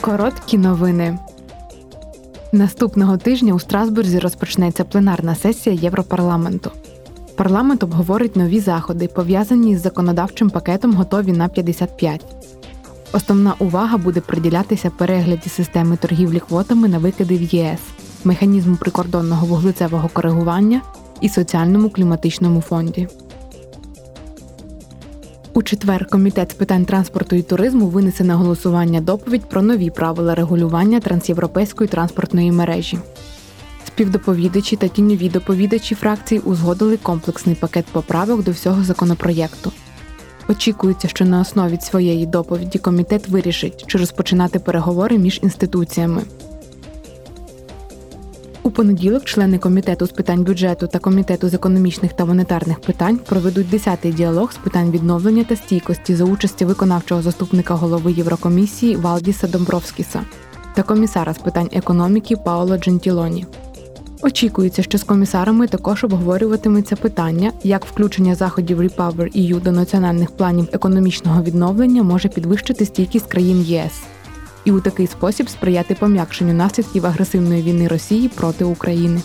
Короткі новини. Наступного тижня у Страсбурзі розпочнеться пленарна сесія Європарламенту. Парламент обговорить нові заходи, пов'язані із законодавчим пакетом «Готові на 55». Основна увага буде приділятися перегляді системи торгівлі квотами на викиди в ЄС, механізму прикордонного вуглецевого коригування і соціальному кліматичному фонді. У четвер Комітет з питань транспорту і туризму винесе на голосування доповідь про нові правила регулювання транс'європейської транспортної мережі. Співдоповідачі та тіньові доповідачі фракцій узгодили комплексний пакет поправок до всього законопроєкту. Очікується, що на основі своєї доповіді комітет вирішить, чи розпочинати переговори між інституціями. У понеділок члени Комітету з питань бюджету та Комітету з економічних та монетарних питань проведуть 10-й діалог з питань відновлення та стійкості за участі виконавчого заступника голови Єврокомісії Валдіса Домбровськіса та комісара з питань економіки Паоло Джентілоні. Очікується, що з комісарами також обговорюватиметься питання, як включення заходів Repower EU до національних планів економічного відновлення може підвищити стійкість країн ЄС і у такий спосіб сприяти пом'якшенню наслідків агресивної війни Росії проти України.